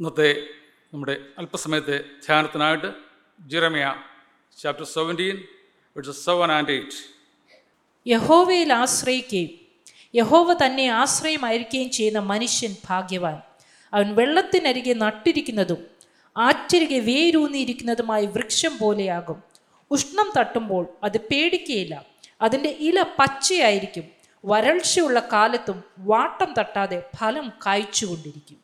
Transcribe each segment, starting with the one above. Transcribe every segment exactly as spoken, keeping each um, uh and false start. ഇന്നത്തെ നമ്മുടെ അല്പസമയത്തെ ധ്യാനത്തിനായിട്ട് Jeremiah chapter seventeen verses seven and eight. യഹോവയിൽ ആശ്രയിക്കുകയും യഹോവ തന്നെ ആശ്രയമായിരിക്കുകയും ചെയ്യുന്ന മനുഷ്യൻ ഭാഗ്യവാൻ. അവൻ വെള്ളത്തിനരികെ നട്ടിരിക്കുന്നതും ആറ്റരികെ വേരൂന്നിയിരിക്കുന്നതുമായ വൃക്ഷം പോലെയാകും. ഉഷ്ണം തട്ടുമ്പോൾ അത് പേടിക്കുകയില്ല. അതിൻ്റെ ഇല പച്ചയായിരിക്കും. വരൾച്ചയുള്ള കാലത്തും വാട്ടം തട്ടാതെ ഫലം കായ്ച്ചുകൊണ്ടിരിക്കും.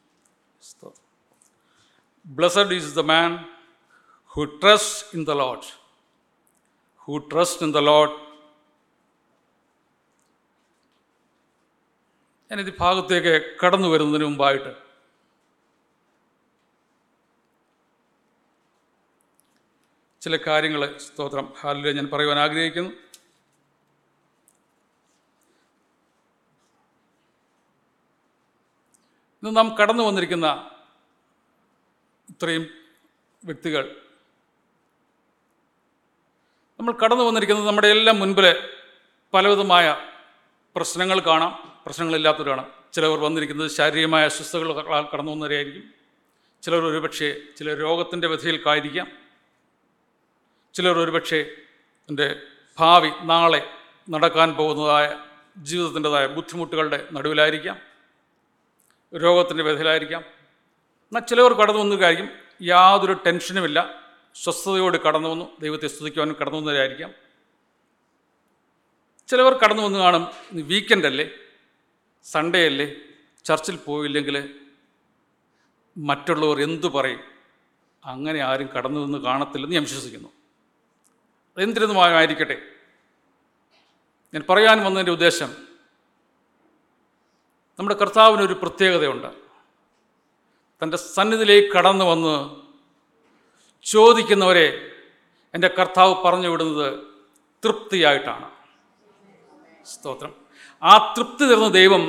Blessed is the man who trusts in the Lord, who trusts in the Lord. ഞാൻ ഈ ഭാഗത്തേക്ക് കടന്നു വരുന്നതിന് മുമ്പായിട്ട് ചില കാര്യങ്ങൾ സ്തോത്രം ഹാലിൽ ഞാൻ പറയുവാൻ ആഗ്രഹിക്കുന്നു. ഇന്ന് നാം കടന്നു വന്നിരിക്കുന്ന ഇത്രയും വ്യക്തികൾ, നമ്മൾ കടന്നു വന്നിരിക്കുന്നത് നമ്മുടെ എല്ലാം മുൻപിൽ പലവിധമായ പ്രശ്നങ്ങൾ കാണാം. പ്രശ്നങ്ങളില്ലാത്തവരാണ്. ചിലവർ വന്നിരിക്കുന്നത് ശാരീരികമായ അസ്വസ്ഥതകൾ കടന്നു വന്നവരായിരിക്കും. ചിലർ ഒരുപക്ഷെ ചില രോഗത്തിൻ്റെ വ്യഥയിൽ കായിരിക്കാം. ചിലർ ഒരുപക്ഷെ എൻ്റെ ഭാവി നാളെ നടക്കാൻ പോകുന്നതായ ജീവിതത്തിൻ്റെതായ ബുദ്ധിമുട്ടുകളുടെ നടുവിലായിരിക്കാം, രോഗത്തിൻ്റെ വ്യഥയിലായിരിക്കാം. എന്നാൽ ചിലവർ കടന്നു വന്നതായിരിക്കും യാതൊരു ടെൻഷനുമില്ല, സ്വസ്ഥതയോട് കടന്നു വന്നു ദൈവത്തെ സ്തുതിക്കുവാനും കടന്നു വന്നവരായിരിക്കാം. ചിലവർ കടന്നു വന്നു കാണും, വീക്കെൻഡ് അല്ലേ, സൺഡേ അല്ലേ, ചർച്ചിൽ പോയില്ലെങ്കിൽ മറ്റുള്ളവർ എന്തു പറയും. അങ്ങനെ ആരും കടന്നു വന്ന് കാണത്തില്ലെന്ന് ഞാൻ വിശ്വസിക്കുന്നു. എന്തിരുന്നുമായിരിക്കട്ടെ, ഞാൻ പറയാൻ വന്നതിൻ്റെ ഉദ്ദേശം, നമ്മുടെ കർത്താവിനൊരു പ്രത്യേകതയുണ്ട്. തൻ്റെ സന്നിധിയിലേക്ക് കടന്നു വന്ന് ചോദിക്കുന്നവരെ എൻ്റെ കർത്താവ് പറഞ്ഞു വിടുന്നത് തൃപ്തിയായിട്ടാണ്. സ്തോത്രം. ആ തൃപ്തി തരുന്ന ദൈവം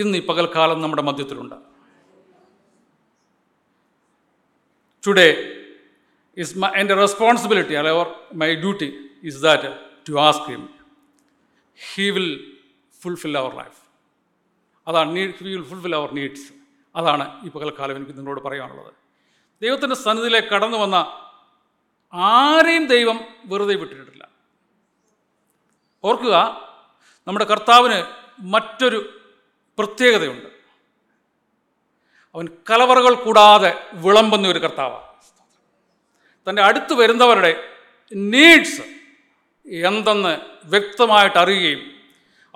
ഇന്ന് ഈ പകൽക്കാലം നമ്മുടെ മധ്യത്തിലുണ്ട്. ടുഡേ ഇസ് മൈ എൻ്റെ റെസ്പോൺസിബിലിറ്റി അല്ലെങ്കിൽ my duty is that to ask him. He will fulfil our life. അതാണ് need. He will fulfil our needs. അതാണ് ഈ പകൽക്കാലം എനിക്ക് നിങ്ങളോട് പറയാനുള്ളത്. ദൈവത്തിൻ്റെ സന്നിധിയിലേക്ക് കടന്നു വന്ന ആരെയും ദൈവം വെറുതെ വിട്ടിട്ടില്ല. ഓർക്കുക, നമ്മുടെ കർത്താവിന് മറ്റൊരു പ്രത്യേകതയുണ്ട്. അവൻ കലവറകൾ കൂടാതെ വിളമ്പുന്ന ഒരു കർത്താവാണ്. തൻ്റെ അടുത്ത് വരുന്നവരുടെ നീഡ്സ് എന്തെന്ന് വ്യക്തമായിട്ട് അറിയുകയും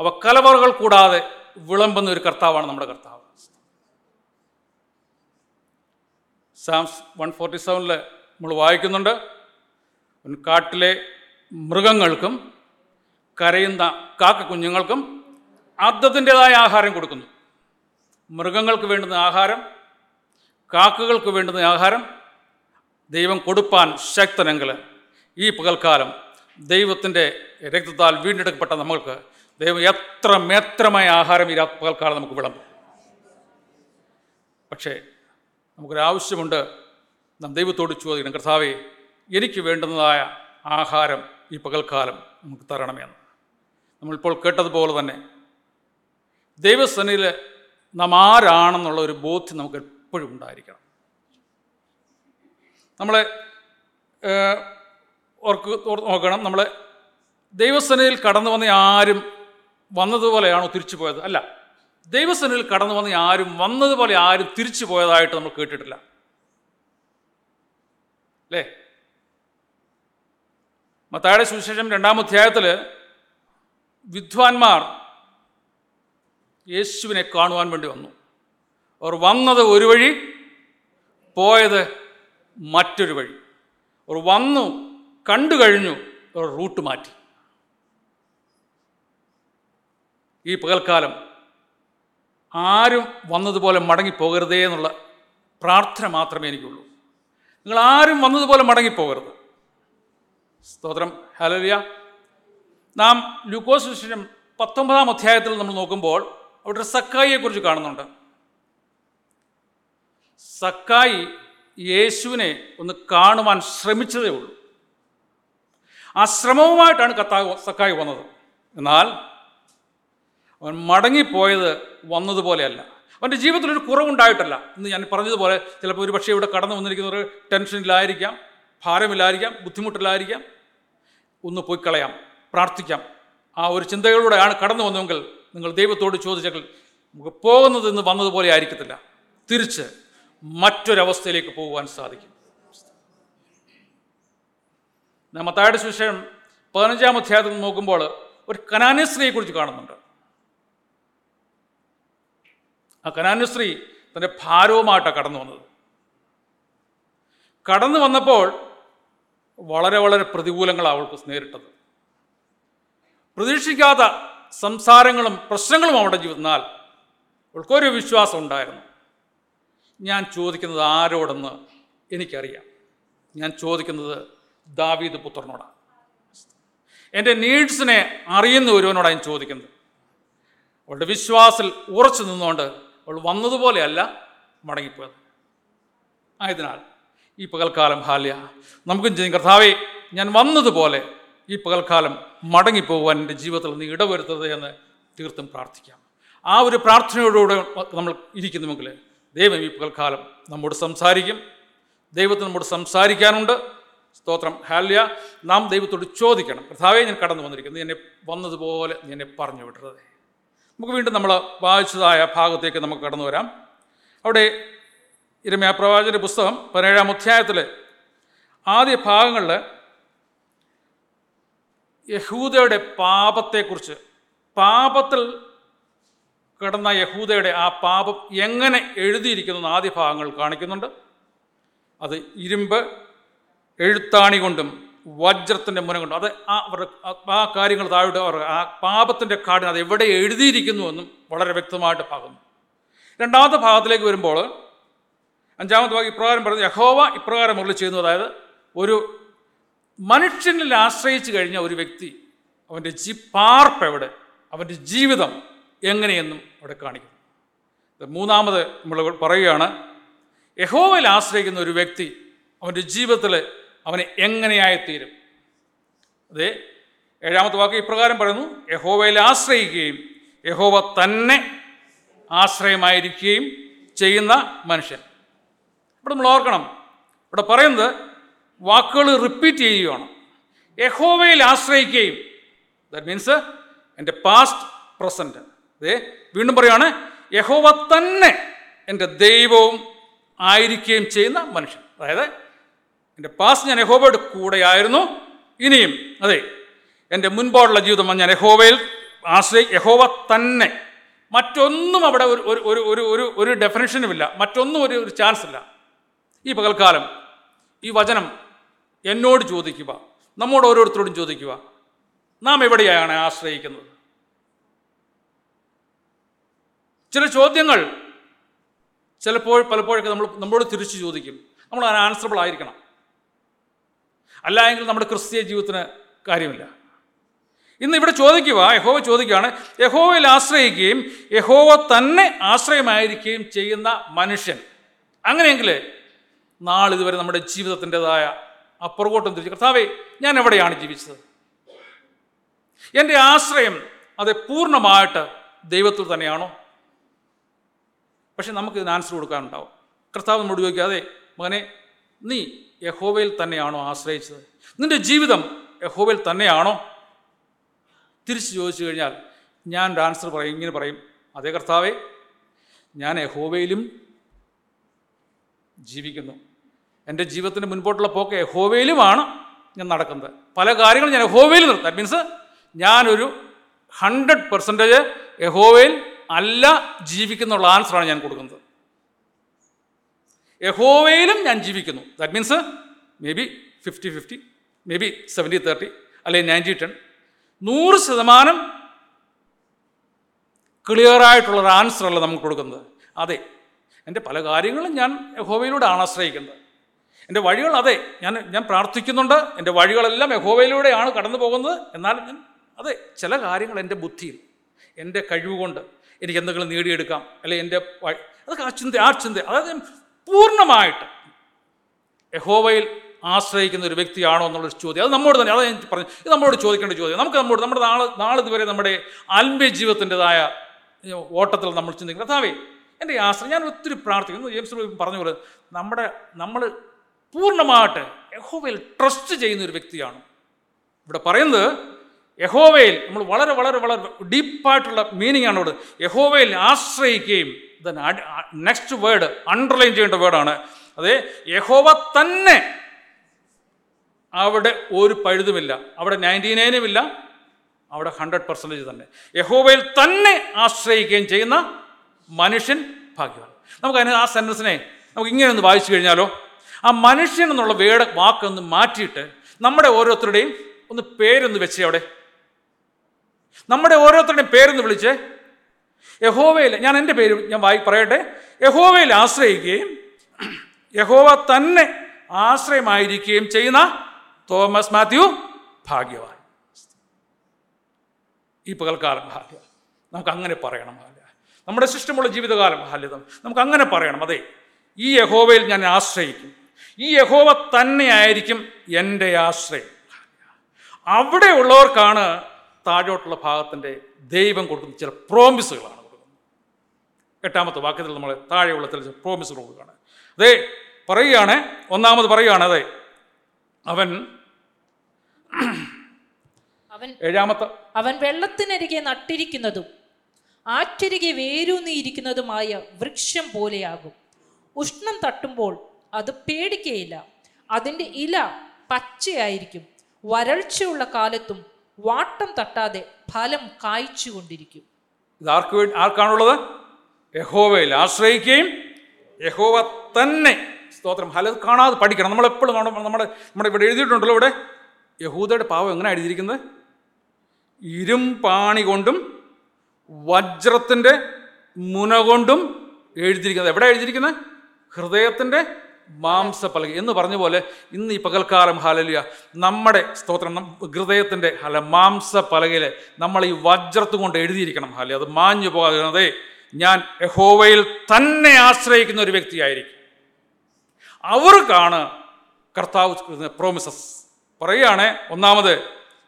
അവ കലവറകൾ കൂടാതെ വിളമ്പുന്ന ഒരു കർത്താവാണ് നമ്മുടെ കർത്താവ്. സാംസ് വൺ ഫോർട്ടി സെവനില് നമ്മൾ വായിക്കുന്നുണ്ട്, കാട്ടിലെ മൃഗങ്ങൾക്കും കരയുന്ന കാക്കക്കുഞ്ഞുങ്ങൾക്കും അതതിൻ്റെതായ ആഹാരം കൊടുക്കുന്നു. മൃഗങ്ങൾക്ക് വേണ്ടുന്ന ആഹാരം, കാക്കകൾക്ക് വേണ്ടുന്ന ആഹാരം ദൈവം കൊടുപ്പാൻ ശക്തനെങ്കിൽ ഈ പകൽക്കാലം ദൈവത്തിൻ്റെ രക്തത്താൽ വീണ്ടെടുക്കപ്പെട്ട നമ്മൾക്ക് ദൈവം എത്ര മേത്രമായ ആഹാരം ഈ പകൽക്കാലം നമുക്ക് വിളമ്പും. പക്ഷേ നമുക്കൊരാവശ്യമുണ്ട്. നാം ദൈവത്തോട് ചോദിക്കണം, കർത്താവേ, എനിക്ക് വേണ്ടുന്നതായ ആഹാരം ഈ പകൽക്കാലം നമുക്ക് തരണമെന്ന്. നമ്മളിപ്പോൾ കേട്ടതുപോലെ തന്നെ ദൈവസന്നിധിയിൽ നാം ആരാണെന്നുള്ള ഒരു ബോധ്യം നമുക്ക് എപ്പോഴും ഉണ്ടായിരിക്കണം. നമ്മളെ ഓർക്ക് നോക്കണം, നമ്മൾ ദൈവസന്നിധിയിൽ കടന്നു വന്ന ആരും വന്നതുപോലെയാണോ തിരിച്ചു പോയത്? അല്ല. ദൈവസന്നിധിയിൽ കടന്നു വന്ന ആരും വന്നതുപോലെ ആരും തിരിച്ചു പോയതായിട്ട് നമ്മൾ കേട്ടിട്ടില്ല, അല്ലേ? മത്തായിയുടെ സുവിശേഷം രണ്ടാം അധ്യായത്തിൽ വിദ്വാൻമാർ യേശുവിനെ കാണുവാൻ വേണ്ടി വന്നു. അവർ വന്നത് ഒരു വഴി, പോയത് മറ്റൊരു വഴി. അവർ വന്നു, കണ്ടു കഴിഞ്ഞു, അവർ റൂട്ട് മാറ്റി. ഈ പകൽക്കാലം ആരും വന്നതുപോലെ മടങ്ങിപ്പോകരുതേ എന്നുള്ള പ്രാർത്ഥന മാത്രമേ എനിക്കുള്ളൂ. നിങ്ങൾ ആരും വന്നതുപോലെ മടങ്ങിപ്പോകരുത്. സ്തോത്രം, ഹല്ലേലൂയ. നാം ലൂക്കോസ് സുവിശേഷം പത്തൊമ്പതാം അധ്യായത്തിൽ നമ്മൾ നോക്കുമ്പോൾ അവിടെ സക്കായിയെക്കുറിച്ച് കാണുന്നുണ്ട്. സക്കായി യേശുവിനെ ഒന്ന് കാണുവാൻ ശ്രമിച്ചതേ ഉള്ളൂ. ആ ശ്രമവുമായിട്ടാണ് കർത്താവ് സക്കായി വന്നത്. എന്നാൽ അവൻ മടങ്ങിപ്പോയത് വന്നതുപോലെയല്ല. അവൻ്റെ ജീവിതത്തിലൊരു കുറവുണ്ടായിട്ടല്ല. ഇന്ന് ഞാൻ പറഞ്ഞതുപോലെ ചിലപ്പോൾ ഒരു പക്ഷേ ഇവിടെ കടന്നു വന്നിരിക്കുന്നവർ ടെൻഷനിലായിരിക്കാം, ഭാരമില്ലായിരിക്കാം, ബുദ്ധിമുട്ടില്ലായിരിക്കാം. ഒന്ന് പോയി കളയാം, പ്രാർത്ഥിക്കാം, ആ ഒരു ചിന്തകളോടെയാണ് കടന്നു വന്നതെങ്കിൽ നിങ്ങൾ ദൈവത്തോട് ചോദിച്ചെങ്കിൽ നമുക്ക് പോകുന്നത് ഇന്ന് വന്നതുപോലെ ആയിരിക്കത്തില്ല, തിരിച്ച് മറ്റൊരവസ്ഥയിലേക്ക് പോകുവാൻ സാധിക്കും. മത്തായിയുടെ സുവിശേഷം പതിനഞ്ചാം അധ്യായത്തിൽ നോക്കുമ്പോൾ ഒരു കനാന്യ സ്ത്രീയെക്കുറിച്ച് കാണുന്നുണ്ട്. ആ കനാന്യ സ്ത്രീ തൻ്റെ ഭാരവുമായിട്ടാണ് കടന്നു വന്നത്. കടന്നു വന്നപ്പോൾ വളരെ വളരെ പ്രതികൂലങ്ങളാണ് അവൾക്ക് നേരിട്ടത്. പ്രതീക്ഷിക്കാത്ത സംസാരങ്ങളും പ്രശ്നങ്ങളും അവളുടെ ജീവിതത്തിൽ. അവൾക്കൊരു വിശ്വാസം ഉണ്ടായിരുന്നു, ഞാൻ ചോദിക്കുന്നത് ആരോടെന്ന് എനിക്കറിയാം, ഞാൻ ചോദിക്കുന്നത് ദാവീദ് പുത്രനോടാണ്, എൻ്റെ നീഡ്സിനെ അറിയുന്ന ഒരുവനോടാണ് ഞാൻ ചോദിക്കുന്നത്. അവളുടെ വിശ്വാസത്തിൽ ഉറച്ചു നിന്നുകൊണ്ട് അവൾ വന്നതുപോലെയല്ല മടങ്ങിപ്പോയത്. ആയതിനാൽ ഈ പകൽക്കാലം ഹാല്യ നമുക്കും ചെയ്യും, കർത്താവേ ഞാൻ വന്നതുപോലെ ഈ പകൽക്കാലം മടങ്ങിപ്പോകാൻ എൻ്റെ ജീവിതത്തിൽ നീ ഇടവരുത്തരുത് എന്ന് തീർത്തും പ്രാർത്ഥിക്കാം. ആ ഒരു പ്രാർത്ഥനയോടുകൂടെ നമ്മൾ ഇരിക്കുന്നുവെങ്കിൽ ദൈവം ഈ പകൽക്കാലം നമ്മോട് സംസാരിക്കും. ദൈവത്തിന് നമ്മോട് സംസാരിക്കാനുണ്ട്. സ്തോത്രം ഹാല്യ. നാം ദൈവത്തോട് ചോദിക്കണം, കർത്താവേ ഞാൻ കടന്നു വന്നിരിക്കുന്നു, എന്നെ വന്നതുപോലെ നീ എന്നെ പറഞ്ഞു വിടരുത്. നമുക്ക് വീണ്ടും നമ്മൾ വായിച്ചതായ ഭാഗത്തേക്ക് നമുക്ക് കടന്നു വരാം. അവിടെ യിരെമ്യാപ്രവാചകന്റെ പുസ്തകം പതിനേഴാം അധ്യായത്തിൽ ആദ്യ ഭാഗങ്ങളിൽ യഹൂദയുടെ പാപത്തെക്കുറിച്ച്, പാപത്തിൽ കിടന്ന യഹൂദയുടെ ആ പാപം എങ്ങനെ എഴുതിയിരിക്കുന്നു ആദ്യ ഭാഗങ്ങൾ കാണിക്കുന്നുണ്ട്. അത് ഇരുമ്പ് എഴുത്താണി കൊണ്ടും വജ്രത്തിൻ്റെ മുന കൊണ്ടും, അത് ആ ആ കാര്യങ്ങൾ താഴോട്ട് അവർ ആ പാപത്തിൻ്റെ കാഠിന്യം അത് എവിടെ എഴുതിയിരിക്കുന്നുവെന്നും വളരെ വ്യക്തമായിട്ട് ഭാഗം. രണ്ടാമത്തെ ഭാഗത്തിലേക്ക് വരുമ്പോൾ അഞ്ചാമത്തെ ഭാഗം ഇപ്രകാരം പറയുന്നത്, യഹോവ ഇപ്രകാരം മുകളിൽ ചെയ്യുന്നു, അതായത് ഒരു മനുഷ്യനിൽ ആശ്രയിച്ചു കഴിഞ്ഞ ഒരു വ്യക്തി അവൻ്റെ ജീ പാർപ്പ് എവിടെ, അവൻ്റെ ജീവിതം എങ്ങനെയെന്നും അവിടെ കാണിക്കുന്നു. മൂന്നാമത് നമ്മൾ പറയുകയാണ്, യഹോവയിൽ ആശ്രയിക്കുന്ന ഒരു വ്യക്തി അവൻ്റെ ജീവിതത്തിൽ അവന് എങ്ങനെയായി തീരും. അതെ, ഏഴാമത്തെ വാക്ക് ഇപ്രകാരം പറയുന്നു, യഹോവയിൽ ആശ്രയിക്കുകയും യഹോവ തന്നെ ആശ്രയമായിരിക്കുകയും ചെയ്യുന്ന മനുഷ്യൻ. ഇവിടെ നമ്മൾ ഓർക്കണം, ഇവിടെ പറയുന്നത് വാക്കുകൾ റിപ്പീറ്റ് ചെയ്യുകയാണ്. യഹോവയിൽ ആശ്രയിക്കുകയും, ദാറ്റ് മീൻസ് എൻ്റെ പാസ്റ്റ് പ്രസൻറ്റ്. അതെ, വീണ്ടും പറയുകയാണ്, യഹോവ തന്നെ എൻ്റെ ദൈവവും ആയിരിക്കുകയും ചെയ്യുന്ന മനുഷ്യൻ. അതായത് എൻ്റെ പാസ്റ്റ് ഞാൻ യഹോവയുടെ കൂടെയായിരുന്നു, ഇനിയും അതെ എൻ്റെ മുൻപോടുള്ള ജീവിതം ഞാൻ യഹോവയിൽ ആശ്രയി, യഹോവ തന്നെ. മറ്റൊന്നും അവിടെ ഒരു ഒരു ഒരു ഒരു ഡെഫിനേഷനുമില്ല, മറ്റൊന്നും ഒരു ഒരു ചാൻസ് ഇല്ല. ഈ പകൽക്കാലം ഈ വചനം എന്നോട് ചോദിക്കുക, നമ്മോട് ഓരോരുത്തരോടും ചോദിക്കുക, നാം എവിടെയാണ് ആശ്രയിക്കുന്നത്. ചില ചോദ്യങ്ങൾ ചിലപ്പോൾ പലപ്പോഴൊക്കെ നമ്മൾ നമ്മളോട് തിരിച്ചു ചോദിക്കും, നമ്മൾ അതിന് ആൻസറബിൾ ആയിരിക്കണം, അല്ല എങ്കിൽ നമ്മുടെ ക്രിസ്തീയ ജീവിതത്തിന് കാര്യമില്ല. ഇന്ന് ഇവിടെ ചോദിക്കുക, യഹോവ ചോദിക്കുകയാണ്, യഹോവയിൽ ആശ്രയിക്കുകയും യഹോവ തന്നെ ആശ്രയമായിരിക്കുകയും ചെയ്യുന്ന മനുഷ്യൻ. അങ്ങനെയെങ്കിൽ നാളിതുവരെ നമ്മുടെ ജീവിതത്തിൻ്റെതായ അപ്പുറകോട്ടം തിരിച്ചു, കർത്താവേ ഞാൻ എവിടെയാണ് ജീവിച്ചത്, എൻ്റെ ആശ്രയം അത് പൂർണ്ണമായിട്ട് ദൈവത്തിൽ തന്നെയാണോ. പക്ഷെ നമുക്കിതിന് ആൻസർ കൊടുക്കാനുണ്ടാവും. കർത്താവ് നമ്മോട് ചോദിക്കാതെ, മകനെ നീ യഹോവയിൽ തന്നെയാണോ ആശ്രയിച്ചത്, നിൻ്റെ ജീവിതം യഹോവയിൽ തന്നെയാണോ. തിരിച്ചു ചോദിച്ചു കഴിഞ്ഞാൽ ഞാൻ ഒരു ആൻസർ പറയും, ഇങ്ങനെ പറയും, അതേ കർത്താവേ ഞാൻ യഹോവയിലും ജീവിക്കുന്നു, എൻ്റെ ജീവിതത്തിൻ്റെ മുൻപോട്ടുള്ള പോക്ക് യഹോവയിലുമാണ് ഞാൻ നടക്കുന്നത്, പല കാര്യങ്ങളും ഞാൻ യഹോവയിൽ നടത്തും. ദാറ്റ് മീൻസ് ഞാനൊരു ഹൺഡ്രഡ് പെർസെൻറ്റേജ് യഹോവയിൽ അല്ല ജീവിക്കുന്നുള്ള ആൻസറാണ് ഞാൻ കൊടുക്കുന്നത്. യഹോവയിലും ഞാൻ ജീവിക്കുന്നു, that means maybe fifty fifty, maybe seventy thirty, അല്ലെങ്കിൽ നയൻറ്റി ടെൻ. നൂറ് ശതമാനം ക്ലിയറായിട്ടുള്ളൊരു ആൻസറല്ല നമുക്ക് കൊടുക്കുന്നത്. അതെ, എൻ്റെ പല കാര്യങ്ങളും ഞാൻ യഹോവയിലൂടെയാണ് ആശ്രയിക്കുന്നത്, എൻ്റെ വഴികൾ അതെ ഞാൻ ഞാൻ പ്രാർത്ഥിക്കുന്നുണ്ട്, എൻ്റെ വഴികളെല്ലാം യഹോവയിലൂടെയാണ് കടന്നു പോകുന്നത്. എന്നാലും ഞാൻ അതെ ചില കാര്യങ്ങൾ എൻ്റെ ബുദ്ധിയിൽ എൻ്റെ കഴിവുകൊണ്ട് എനിക്ക് എന്തെങ്കിലും നേടിയെടുക്കാം, അല്ലെങ്കിൽ എൻ്റെ അതൊക്കെ ആ ചിന്ത ആ ചിന്ത അതായത് പൂർണ്ണമായിട്ട് യഹോവയിൽ ആശ്രയിക്കുന്ന ഒരു വ്യക്തിയാണോ എന്നുള്ളൊരു ചോദ്യം അത് നമ്മോട് തന്നെ. അത് ഞാൻ പറഞ്ഞു, ഇത് നമ്മളോട് ചോദിക്കേണ്ട ചോദ്യം. നമുക്ക് നമ്മോട് നമ്മുടെ നാളെ നാളിതുവരെ നമ്മുടെ ആത്മീയ ജീവിതത്തിൻ്റെതായ ഓട്ടത്തിൽ നമ്മൾ ചിന്തിക്കുന്നത്, കർത്താവേ എൻ്റെ ആശ്രയം ഞാൻ ഒത്തിരി പ്രാർത്ഥിക്കുന്നു. ജെയിംസ് പറഞ്ഞ പോലെ നമ്മുടെ നമ്മൾ പൂർണ്ണമായിട്ട് യഹോവയിൽ ട്രസ്റ്റ് ചെയ്യുന്ന ഒരു വ്യക്തിയാണ് ഇവിടെ പറയുന്നത്. യഹോവയിൽ നമ്മൾ വളരെ വളരെ വളരെ ഡീപ്പായിട്ടുള്ള മീനിങ് ആണ് ഇവിടെ. യഹോവയിൽ ആശ്രയിക്കുകയും, നെക്സ്റ്റ് വേർഡ് അണ്ടർലൈൻ ചെയ്യേണ്ട വേർഡാണ് അതെ, യഹോവ തന്നെ. അവിടെ ഒരു പഴുതുമില്ല, അവിടെ നയൻറ്റി നയനും ഇല്ല, അവിടെ ഹൺഡ്രഡ് പെർസെൻറ്റേജ് തന്നെ. യഹോവയിൽ തന്നെ ആശ്രയിക്കുകയും ചെയ്യുന്ന മനുഷ്യൻ ഭാഗ്യവാൻ. നമുക്കതിന് ആ സെൻറ്റൻസിനെ നമുക്ക് ഇങ്ങനെ ഒന്ന് വായിച്ചു കഴിഞ്ഞാലോ, ആ മനുഷ്യൻ എന്നുള്ള വേർഡ് വാക്കൊന്ന് മാറ്റിയിട്ട് നമ്മുടെ ഓരോരുത്തരുടെയും ഒന്ന് പേരൊന്ന് വെച്ചേ അവിടെ, നമ്മുടെ ഓരോരുത്തരുടെയും പേരൊന്ന് വിളിച്ചേ. യഹോവയിൽ, ഞാൻ എൻ്റെ പേര് ഞാൻ വായി പറയട്ടെ, യഹോവയിൽ ആശ്രയിക്കുകയും യഹോവ തന്നെ ആശ്രയമായിരിക്കുകയും ചെയ്യുന്ന തോമസ് മാത്യു ഭാഗ്യവാൻ, ഈ പകൽക്കാലം ഭാഗ്യവാൻ. നമുക്ക് അങ്ങനെ പറയണം, ഭാഗ്യ നമ്മുടെ ശിഷ്ടമുള്ള ജീവിതകാലം ഭാഗ്യതം നമുക്ക് അങ്ങനെ പറയണം. അതെ, ഈ യഹോവയിൽ ഞാൻ ആശ്രയിക്കും, ഈ യഹോവ തന്നെയായിരിക്കും എൻ്റെ ആശ്രയം. അവിടെ ഉള്ളവർക്കാണ് താഴോട്ടുള്ള ഭാഗത്തിൻ്റെ ദൈവം കൊടുക്കുന്ന ചില പ്രോമിസുകളാണ് കൊടുക്കുന്നത്. എട്ടാമത്തെ വാക്യത്തിൽ നമ്മൾ താഴെയുള്ള ചില പ്രോമിസുകൾ കൊടുക്കുകയാണ്. അതേ പറയുകയാണ്, ഒന്നാമത് പറയുകയാണ്, അതെ അവൻ ഏഴാമത്തെ അവൻ വെള്ളത്തിനരികെ നട്ടിരിക്കുന്നതും ആറ്റരികെ വേരൂന്നിയിരിക്കുന്നതുമായ വൃക്ഷം പോലെയാകും. ഉഷ്ണം തട്ടുമ്പോൾ അത് പേടിക്കുകയില്ല, അതിൻ്റെ ഇല പച്ചയായിരിക്കും, വരൾച്ചയുള്ള കാലത്തും വാട്ടം തട്ടാതെ ഫലം കായ്ച്ചുകൊണ്ടിരിക്കും. ഇതാർക്ക് വേണ്ടി, ആർക്കാണുള്ളത്? യഹോവയിൽ ആശ്രയിക്കുകയും യഹോവ തന്നെ. സ്തോത്രം. ഫലം കാണാതെ പഠിക്കണം നമ്മളെപ്പോഴും. നമ്മുടെ നമ്മുടെ ഇവിടെ എഴുതിയിട്ടുണ്ടല്ലോ, ഇവിടെ യഹൂദയുടെ പാവം എങ്ങനെ എഴുതിയിരിക്കുന്നത്? ഇരുമ്പാണി കൊണ്ടും വജ്രത്തിൻ്റെ മുന കൊണ്ടും എഴുതിയിരിക്കുന്നത്. എവിടെ എഴുതിയിരിക്കുന്നത്? ഹൃദയത്തിൻ്റെ മാംസപ്പലക എന്ന് പറഞ്ഞ പോലെ ഇന്ന് ഈ പകൽക്കാലം ഹല്ലേലൂയ നമ്മുടെ സ്തോത്രം ഹൃദയത്തിൻ്റെ ഹല മാംസപ്പലകയിൽ നമ്മൾ ഈ വജ്രത്തു കൊണ്ട് എഴുതിയിരിക്കണം. ഹല്ലേലൂയ, അത് മാഞ്ഞു പോകാതെ. ഞാൻ യഹോവയിൽ തന്നെ ആശ്രയിക്കുന്ന ഒരു വ്യക്തിയായിരിക്കും. അവർക്കാണ് കർത്താവ് പ്രോമിസസ് പറയുകയാണ്. ഒന്നാമത്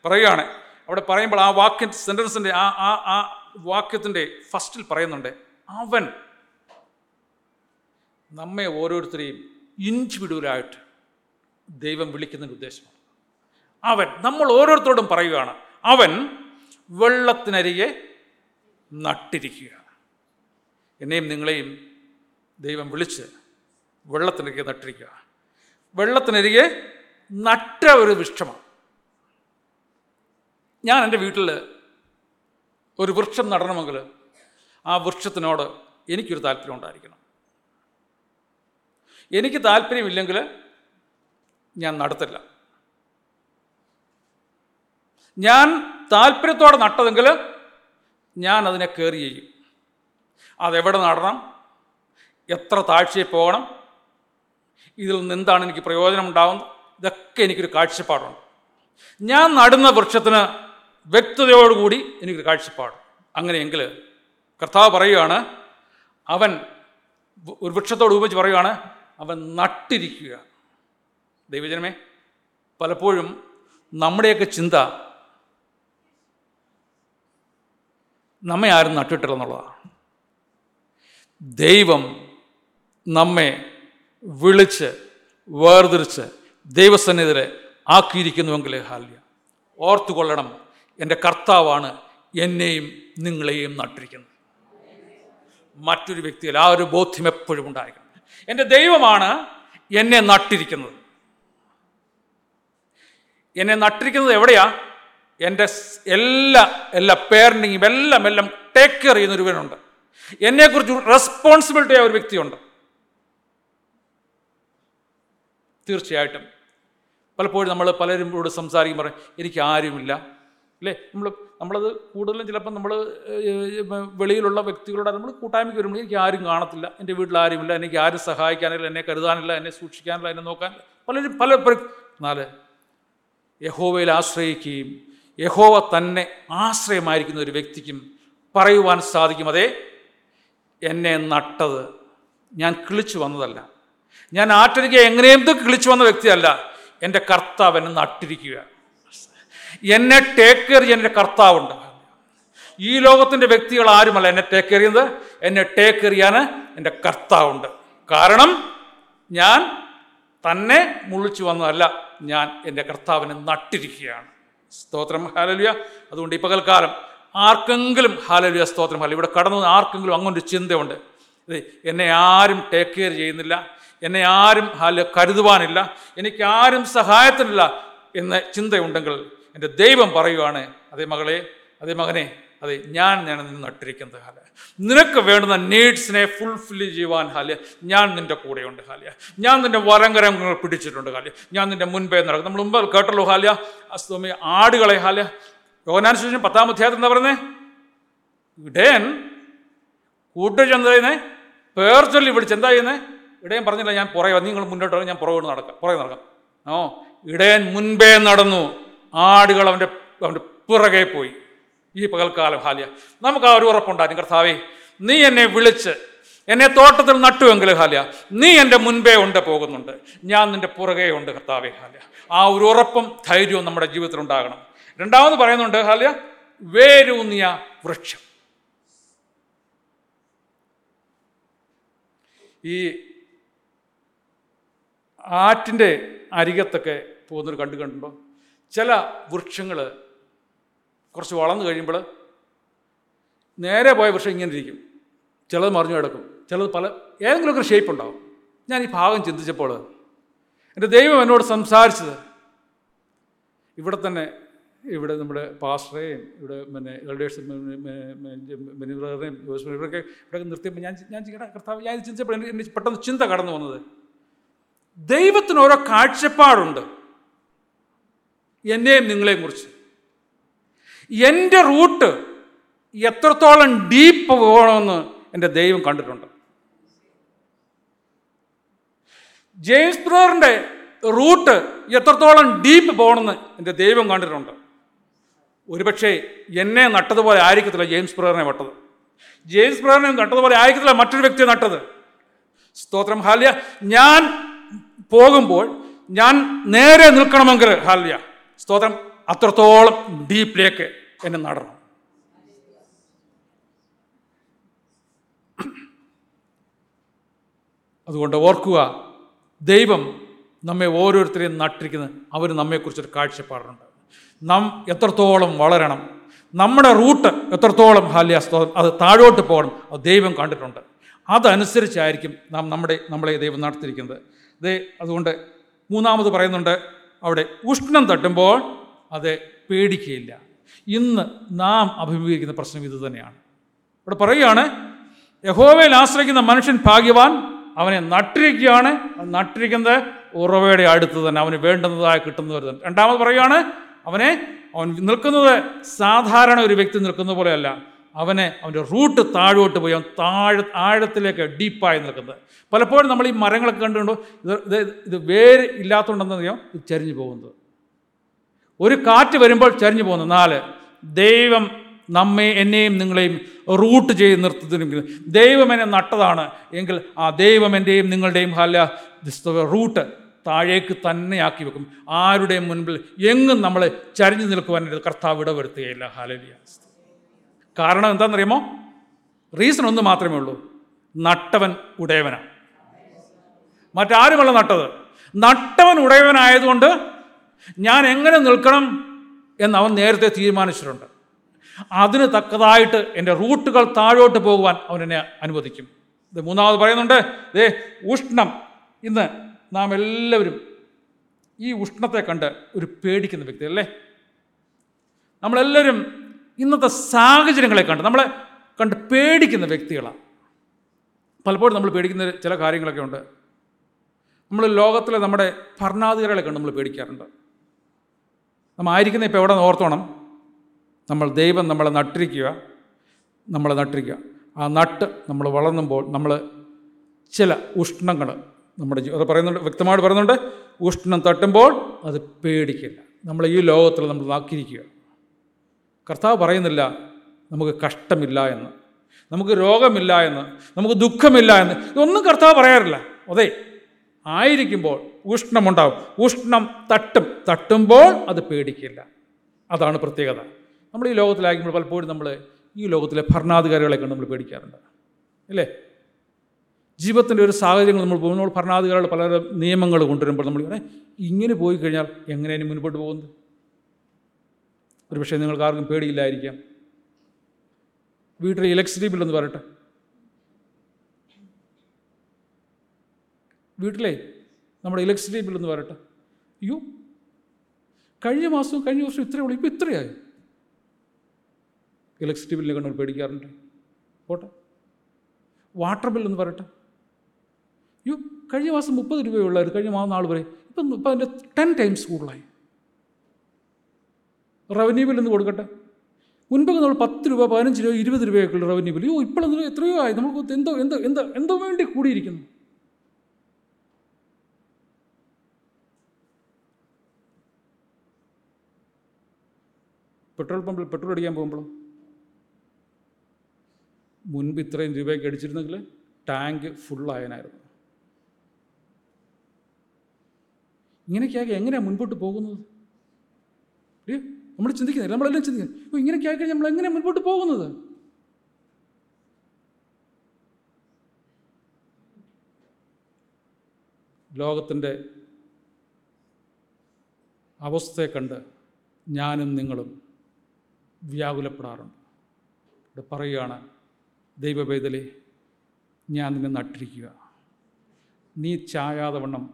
പറയുകയാണ്, അവിടെ പറയുമ്പോൾ ആ വാക്യ സെൻറ്റൻസിൻ്റെ ആ ആ ആ വാക്യത്തിൻ്റെ ഫസ്റ്റിൽ പറയുന്നുണ്ട്, അവൻ നമ്മെ ഓരോരുത്തരെയും ഇൻഡിവിഡ്വലായിട്ട് ദൈവം വിളിക്കുന്നതിന് ഉദ്ദേശമാണ്. അവൻ നമ്മൾ ഓരോരുത്തരോടും പറയുകയാണ്, അവൻ വെള്ളത്തിനരികെ നട്ടിരിക്കുക. എന്നെയും നിങ്ങളെയും ദൈവം വിളിച്ച് വെള്ളത്തിനരികെ നട്ടിരിക്കുക. വെള്ളത്തിനരികെ നട്ട ഒരു വൃക്ഷമാണ്. ഞാൻ എൻ്റെ വീട്ടിൽ ഒരു വൃക്ഷം നടണമെങ്കിൽ ആ വൃക്ഷത്തിനോട് എനിക്കൊരു താല്പര്യം ഉണ്ടായിരിക്കണം. എനിക്ക് താല്പര്യമില്ലെങ്കിൽ ഞാൻ നടത്തില്ല. ഞാൻ താല്പര്യത്തോടെ നട്ടതെങ്കിൽ ഞാൻ അതിനെ കെയർ ചെയ്യും. അതെവിടെ നടണം, എത്ര താഴ്ചയിൽ പോകണം, ഇതിൽ നിന്നെന്താണ് എനിക്ക് പ്രയോജനം ഉണ്ടാകുന്നത്, ഇതൊക്കെ എനിക്കൊരു കാഴ്ചപ്പാടുണ്ട്. ഞാൻ നടുന്ന വൃക്ഷത്തിന് വ്യക്തതയോടുകൂടി എനിക്കൊരു കാഴ്ചപ്പാട്. അങ്ങനെയെങ്കിൽ കർത്താവ് പറയുകയാണ്, അവൻ ഒരു വൃക്ഷത്തോട് ഉപയോഗിച്ച് പറയുകയാണ്, അവൻ നട്ടിരിക്കുക. ദൈവജനമേ, പലപ്പോഴും നമ്മുടെയൊക്കെ ചിന്ത നമ്മെ ആരും നട്ടിട്ടില്ല എന്നുള്ളതാണ്. ദൈവം നമ്മെ വിളിച്ച് വേർതിരിച്ച് ദൈവസന്നിധിയിലെ ആക്കിയിരിക്കുന്നുവെങ്കിൽ ഹല്ലേലൂയ, ഓർത്തുകൊള്ളണം, എൻ്റെ കർത്താവാണ് എന്നെയും നിങ്ങളെയും നട്ടിരിക്കുന്നത്. മറ്റൊരു വ്യക്തിയിൽ ആ ഒരു ബോധ്യം എപ്പോഴും ഉണ്ടായിരിക്കണം. എൻ്റെ ദൈവമാണ് എന്നെ നട്ടിരിക്കുന്നത്. എന്നെ നട്ടിരിക്കുന്നത് എവിടെയാ? എൻ്റെ എല്ലാ എല്ലാ പേരൻറ്റിങ്ങും എല്ലാം എല്ലാം ടേക്ക് കെയർ ചെയ്യുന്ന ഒരുവനുണ്ട്. എന്നെക്കുറിച്ച് റെസ്പോൺസിബിലിറ്റി ആയ ഒരു വ്യക്തിയുണ്ട്. തീർച്ചയായിട്ടും പലപ്പോഴും നമ്മൾ പലരും കൂടെ സംസാരിക്കും, പറയും എനിക്ക് ആരുമില്ല അല്ലേ. നമ്മൾ നമ്മളത് കൂടുതലും ചിലപ്പോൾ നമ്മൾ വെളിയിലുള്ള വ്യക്തികളോട് നമ്മൾ കൂട്ടായ്മയ്ക്ക് വരുമ്പോൾ എനിക്ക് ആരും കാണത്തില്ല, എൻ്റെ വീട്ടിൽ ആരുമില്ല, എനിക്ക് ആരും സഹായിക്കാനില്ല, എന്നെ കരുതാനില്ല, എന്നെ സൂക്ഷിക്കാനില്ല, എന്നെ നോക്കാനില്ല, പലരും പല പല. എന്നാൽ യഹോവയിൽ ആശ്രയിക്കുകയും യഹോവ തന്നെ ആശ്രയമായിരിക്കുന്ന ഒരു വ്യക്തിക്കും പറയുവാൻ സാധിക്കും, അതേ എന്നെ നട്ടത് ഞാൻ കിളിച്ചു വന്നതല്ല, ഞാൻ ആറ്റരിക്കുക എങ്ങനെയും കിളിച്ചു വന്ന വ്യക്തിയല്ല, എൻ്റെ കർത്താവ് എന്നെ നട്ടിരിക്കുക. എന്നെ ടേക്ക് കെയർ ചെയ്യാൻ എൻ്റെ കർത്താവുണ്ട്. ഈ ലോകത്തിൻ്റെ വ്യക്തികൾ ആരുമല്ല എന്നെ ടേക്ക് കെയർ ചെയ്യുന്നത്. എന്നെ ടേക്ക് കെയർ ചെയ്യാൻ എൻ്റെ കർത്താവുണ്ട്. കാരണം ഞാൻ തന്നെ മുളിച്ചു വന്നതല്ല, ഞാൻ എൻ്റെ കർത്താവിനെ നട്ടിരിക്കുകയാണ്. സ്തോത്രം, ഹല്ലേലൂയ. അതുകൊണ്ട് ഈ പകൽക്കാലം ആർക്കെങ്കിലും, ഹല്ലേലൂയ, സ്തോത്രം, ഹല്ലേലൂയ, ഇവിടെ കടന്നു ആർക്കെങ്കിലും അങ്ങനൊരു ചിന്തയുണ്ട്, എന്നെ ആരും ടേക്ക് കെയർ ചെയ്യുന്നില്ല, എന്നെ ആരും ഹല്ലേലൂയ കരുതുവാനില്ല, എനിക്ക് ആരും സഹായത്തിനില്ല എന്ന ചിന്തയുണ്ടെങ്കിൽ എൻ്റെ ദൈവം പറയുവാണ്, അതേ മകളെ, അതേ മകനെ, അതെ ഞാൻ ഞാൻ നിന്നെ നട്ടിരിക്കുന്നത്. ഹാല, നിനക്ക് വേണ്ടുന്ന നീഡ്സിനെ ഫുൾഫിൽ ചെയ്യുവാൻ ഹാല ഞാൻ നിൻ്റെ കൂടെയുണ്ട്. ഹാല, ഞാൻ നിൻ്റെ വരങ്കരങ്ങൾ പിടിച്ചിട്ടുണ്ട്. ഹാല, ഞാൻ നിൻ്റെ മുൻപേ നടക്കും. നമ്മൾ മുമ്പ് കേട്ടല്ലോ ഹാല, അസ്തോമി ആടുകളെ. ഹാല, യോഹന്നാൻ പത്താം അധ്യായത്തിൽ എന്താ പറയുന്നത്? ഇടയൻ കൂട്ടുചെന്താ ചെയ്യുന്നത്? പേർ ചൊല്ലി വിളിച്ച് എന്താ ചെയ്യുന്നത്? ഇടയൻ പറഞ്ഞില്ല, ഞാൻ പുറകെ, നിങ്ങൾ മുന്നോട്ട് വരും, ഞാൻ പുറകോട്ട് നടക്കാം, പുറകെ നടക്കാം. ഓ, ഇടയൻ മുൻപേ നടന്നു, ആടുകൾ അവൻ്റെ അവൻ്റെ പിറകെ പോയി. ഈ പകൽക്കാലം ഹാലിയ നമുക്ക് ആ ഒരു ഉറപ്പുണ്ടായിരുന്നു, കർത്താവേ നീ എന്നെ വിളിച്ച് എന്നെ തോട്ടത്തിൽ നട്ടുവെങ്കിൽ ഹാലിയ നീ എൻ്റെ മുൻപേ ഉണ്ട് പോകുന്നുണ്ട്, ഞാൻ നിൻ്റെ പുറകെ ഉണ്ട് കർത്താവേ. ഹാലിയ, ആ ഒരു ഉറപ്പും ധൈര്യവും നമ്മുടെ ജീവിതത്തിൽ ഉണ്ടാകണം. രണ്ടാമത് പറയുന്നുണ്ട് ഹാലിയ, വേരൂന്നിയ വൃക്ഷം. ഈ ആറ്റിൻ്റെ അരികത്തൊക്കെ പോകുന്നൊരു കണ്ടു കണ്ടുണ്ടോ? ചില വൃക്ഷങ്ങൾ കുറച്ച് വളർന്നു കഴിയുമ്പോൾ നേരെ പോയ വൃക്ഷം ഇങ്ങനെ ഇരിക്കും, ചിലത് മറിഞ്ഞു കിടക്കും, ചിലത് പല ഏതെങ്കിലുമൊക്കെ ഷേപ്പ് ഉണ്ടാകും. ഞാൻ ഈ ഭാഗം ചിന്തിച്ചപ്പോൾ എൻ്റെ ദൈവം എന്നോട് സംസാരിച്ചത്, ഇവിടെ തന്നെ ഇവിടെ നമ്മുടെ പാസ്റ്ററേയും ഇവിടെ പിന്നെ എൽഡേഴ്സ് മിനിവറേയും ഇവരൊക്കെ ഇവിടെ നിർത്തിയപ്പോൾ ഞാൻ ഞാൻ കർത്താവ് ഞാൻ ചിന്തിച്ചപ്പോൾ എൻ്റെ പെട്ടെന്ന് ചിന്ത കടന്നു വന്നത്, ദൈവത്തിന് ഓരോ കാഴ്ചപ്പാടുണ്ട് എന്നെയും നിങ്ങളെയും കുറിച്ച്. എൻ്റെ റൂട്ട് എത്രത്തോളം ഡീപ്പ് പോകണമെന്ന് എൻ്റെ ദൈവം കണ്ടിട്ടുണ്ട്. ജെയിംസ് ബ്രദറിൻ്റെ റൂട്ട് എത്രത്തോളം ഡീപ്പ് പോകണമെന്ന് എൻ്റെ ദൈവം കണ്ടിട്ടുണ്ട്. ഒരുപക്ഷെ എന്നെ നട്ടതുപോലെ ആയിരിക്കത്തില്ല ജെയിംസ് ബ്രദറിനെ നട്ടത്, ജെയിംസ് ബ്രദറിനെ നട്ടതുപോലെ ആയിരിക്കത്തില്ല മറ്റൊരു വ്യക്തിയെ നട്ടത്. സ്തോത്രം, ഹാലിയ. ഞാൻ പോകുമ്പോൾ ഞാൻ നേരെ നിൽക്കണമെങ്കിൽ ഹാലിയ, സ്തോത്രം, അത്രത്തോളം ഡീപ്പിലേക്ക് എന്നെ നടണം. അതുകൊണ്ട് ഓർക്കുക, ദൈവം നമ്മെ ഓരോരുത്തരെയും നട്ടിരിക്കുന്നത് അവർ നമ്മെക്കുറിച്ചൊരു കാഴ്ചപ്പാടുണ്ട്. നാം എത്രത്തോളം വളരണം, നമ്മുടെ റൂട്ട് എത്രത്തോളം ഹാലിയ അത് താഴോട്ട് പോകണം, അത് ദൈവം കണ്ടിട്ടുണ്ട്. അതനുസരിച്ചായിരിക്കും നാം നമ്മുടെ നമ്മളെ ദൈവം നടത്തിയിരിക്കുന്നത്. അതേ, അതുകൊണ്ട് മൂന്നാമത് പറയുന്നുണ്ട്, അവിടെ ഉഷ്ണം തട്ടുമ്പോൾ അത് പേടിക്കുകയില്ല. ഇന്ന് നാം അഭിമുഖീകരിക്കുന്ന പ്രശ്നം ഇത് തന്നെയാണ്. ഇവിടെ പറയുകയാണ്, യഹോവയിൽ ആശ്രയിക്കുന്ന മനുഷ്യൻ ഭാഗ്യവാൻ, അവനെ നട്ടിരിക്കുകയാണ്, നട്ടിരിക്കുന്നത് ഉറവയുടെ അടുത്ത് തന്നെ, അവന് വേണ്ടുന്നതായി കിട്ടുന്നവർ തന്നെ. രണ്ടാമത് പറയുകയാണ്, അവനെ അവൻ നിൽക്കുന്നത് സാധാരണ ഒരു വ്യക്തി നിൽക്കുന്ന പോലെയല്ല, അവനെ അവൻ്റെ റൂട്ട് താഴോട്ട് പോയി അവൻ താഴെ ആഴത്തിലേക്ക് ഡീപ്പായി നിൽക്കുന്നത്. പലപ്പോഴും നമ്മൾ ഈ മരങ്ങളൊക്കെ കണ്ടുകൊണ്ടോ ഇത് ഇത് ഇത് വേര് ഇല്ലാത്തതുകൊണ്ടെന്ന് അറിയാം, ഇത് ചരിഞ്ഞു പോകുന്നത്, ഒരു കാറ്റ് വരുമ്പോൾ ചരിഞ്ഞു പോകുന്നത്. നാല്, ദൈവം നമ്മെ എന്നെയും നിങ്ങളെയും റൂട്ട് ചെയ്ത് നിർത്തുന്നത്. ദൈവം എന്നെ നട്ടതാണ് എങ്കിൽ ആ ദൈവം എൻ്റെയും നിങ്ങളുടെയും ഹല്ല റൂട്ട് താഴേക്ക് തന്നെ ആക്കി വെക്കും. ആരുടെയും മുൻപിൽ എങ്ങും നമ്മൾ ചരിഞ്ഞു നിൽക്കുവാൻ കർത്താവ് ഇടവരുത്തുകയില്ല. ഹല്ലേലൂയ. കാരണം എന്താണെന്നറിയുമോ? റീസൺ ഒന്ന് മാത്രമേ ഉള്ളൂ, നട്ടവൻ ഉടയവനാണ്, മറ്റാരുമല്ല നട്ടത്. നട്ടവൻ ഉടയവനായതുകൊണ്ട് ഞാൻ എങ്ങനെ നിൽക്കണം എന്ന് അവൻ നേരത്തെ തീരുമാനിച്ചിട്ടുണ്ട്. അതിന് തക്കതായിട്ട് എൻ്റെ റൂട്ടുകൾ താഴോട്ട് പോകുവാൻ അവൻ എന്നെ അനുവദിക്കും. ഇത് മൂന്നാമത് പറയുന്നുണ്ട്, ദേ ഉഷ്ണം. ഇന്ന് നാം എല്ലാവരും ഈ ഉഷ്ണത്തെ കണ്ട് ഒരു പേടിക്കുന്ന വ്യക്തിയല്ലേ? നമ്മളെല്ലാവരും ഇന്നത്തെ സാഹചര്യങ്ങളെ കണ്ട് നമ്മളെ കണ്ട് പേടിക്കുന്ന വ്യക്തികളാണ്. പലപ്പോഴും നമ്മൾ പേടിക്കുന്ന ചില കാര്യങ്ങളൊക്കെ ഉണ്ട്. നമ്മൾ ലോകത്തിലെ നമ്മുടെ ഭരണാധികാരികളെ കണ്ട് നമ്മൾ പേടിക്കാറുണ്ട്. നമ്മൾ ആയിരിക്കുന്ന ഇപ്പോൾ എവിടെ ഓർത്തോണം, നമ്മൾ ദൈവം നമ്മളെ നട്ടിരിക്കുക, നമ്മളെ നട്ടിരിക്കുക. ആ നട്ട് നമ്മൾ വളർന്നുമ്പോൾ നമ്മൾ ചില ഉഷ്ണങ്ങൾ നമ്മുടെ അത് പറയുന്നുണ്ട്, വ്യക്തമായിട്ട് പറയുന്നുണ്ട്, ഉഷ്ണം തട്ടുമ്പോൾ അത് പേടിക്കില്ല. നമ്മൾ ഈ ലോകത്തിൽ നമ്മൾ നാക്കിയിരിക്കുക. കർത്താവ് പറയുന്നില്ല നമുക്ക് കഷ്ടമില്ല എന്ന്, നമുക്ക് രോഗമില്ല എന്ന്, നമുക്ക് ദുഃഖമില്ല എന്ന്, ഇതൊന്നും കർത്താവ് പറയാറില്ല. അതെ, ആയിരിക്കുമ്പോൾ ഉഷ്ണമുണ്ടാകും, ഉഷ്ണം തട്ടും, തട്ടുമ്പോൾ അത് പേടിക്കില്ല. അതാണ് പ്രത്യേകത. നമ്മൾ ഈ ലോകത്തിലായിരിക്കുമ്പോൾ പലപ്പോഴും നമ്മൾ ഈ ലോകത്തിലെ ഭരണാധികാരികളെ കണ്ട് നമ്മൾ പേടിക്കാറുണ്ട് അല്ലേ? ജീവിതത്തിൻ്റെ ഒരു സാഹചര്യങ്ങൾ നമ്മൾ പോകുമ്പോൾ നമ്മൾ ഭരണാധികാരികളുടെ പല നിയമങ്ങൾ കൊണ്ടുവരുമ്പോൾ നമ്മൾ ഇങ്ങനെ ഇങ്ങനെ പോയി കഴിഞ്ഞാൽ എങ്ങനെയാണ് മുൻപോട്ട് പോകുന്നത്? ഒരു പക്ഷേ നിങ്ങൾക്ക് ആർക്കും പേടിയില്ലായിരിക്കാം. വീട്ടിലെ ഇലക്ട്രിസിറ്റി ബില്ലെന്ന് പറയട്ടെ, വീട്ടിലെ നമ്മുടെ ഇലക്ട്രിസിറ്റി ബില്ലെന്ന് പറയട്ടെ, അയ്യോ കഴിഞ്ഞ മാസവും കഴിഞ്ഞ വർഷം ഇത്രയേ ഉള്ളൂ, ഇപ്പോൾ ഇത്രയായി. ഇലക്ട്രിസിറ്റി ബില്ലിനെ കണ്ട് പേടിക്കാറുണ്ട്. പോട്ടെ, വാട്ടർ ബില്ലെന്ന് പറയട്ടെ, അയ്യോ കഴിഞ്ഞ മാസം മുപ്പത് രൂപയുള്ളായിരുന്നു, കഴിഞ്ഞ മാസം നാൾ വരെ, ഇപ്പം ഇപ്പം അതിൻ്റെ ടെൻ ടൈംസ് കൂടുതലായി. റവന്യൂ ബില്ലെന്ന് കൊടുക്കട്ടെ, മുൻപൊക്കെ നമ്മൾ പത്ത് രൂപ പതിനഞ്ച് രൂപ ഇരുപത് രൂപയൊക്കെ ഉള്ള റവന്യൂ ബില്ല്, അയ്യോ ഇപ്പോഴെന്തോ എത്രയോ ആയി, നമുക്ക് എന്തോ എന്തോ എന്തോ എന്തോ വേണ്ടി കൂടിയിരിക്കുന്നു. പെട്രോൾ പമ്പിൽ പെട്രോൾ അടിക്കാൻ പോകുമ്പോൾ മുൻപ് ഇത്രയും രൂപയൊക്കെ അടിച്ചിരുന്നെങ്കിൽ ടാങ്ക് ഫുള്ളായനായിരുന്നു. ഇങ്ങനെയൊക്കെയാക്കി എങ്ങനെയാണ് മുൻപോട്ട് പോകുന്നത്? നമ്മൾ ചിന്തിക്കുന്നില്ല, നമ്മളെല്ലാം ചിന്തിക്കുന്നത് ഇങ്ങനെയൊക്കെ ആയിക്കഴിഞ്ഞാൽ നമ്മൾ എങ്ങനെയാണ് മുൻപോട്ട് പോകുന്നത്? ലോകത്തിൻ്റെ അവസ്ഥയെ കണ്ട് ഞാനും നിങ്ങളും വ്യാകുലപ്പെടാറുണ്ട്. ഇവിടെ പറയുകയാണ്, ദൈവവേദലേ ഞാൻ നിന്നെ നട്ടിരിക്കുക, നീ ചായാതവണ്ണം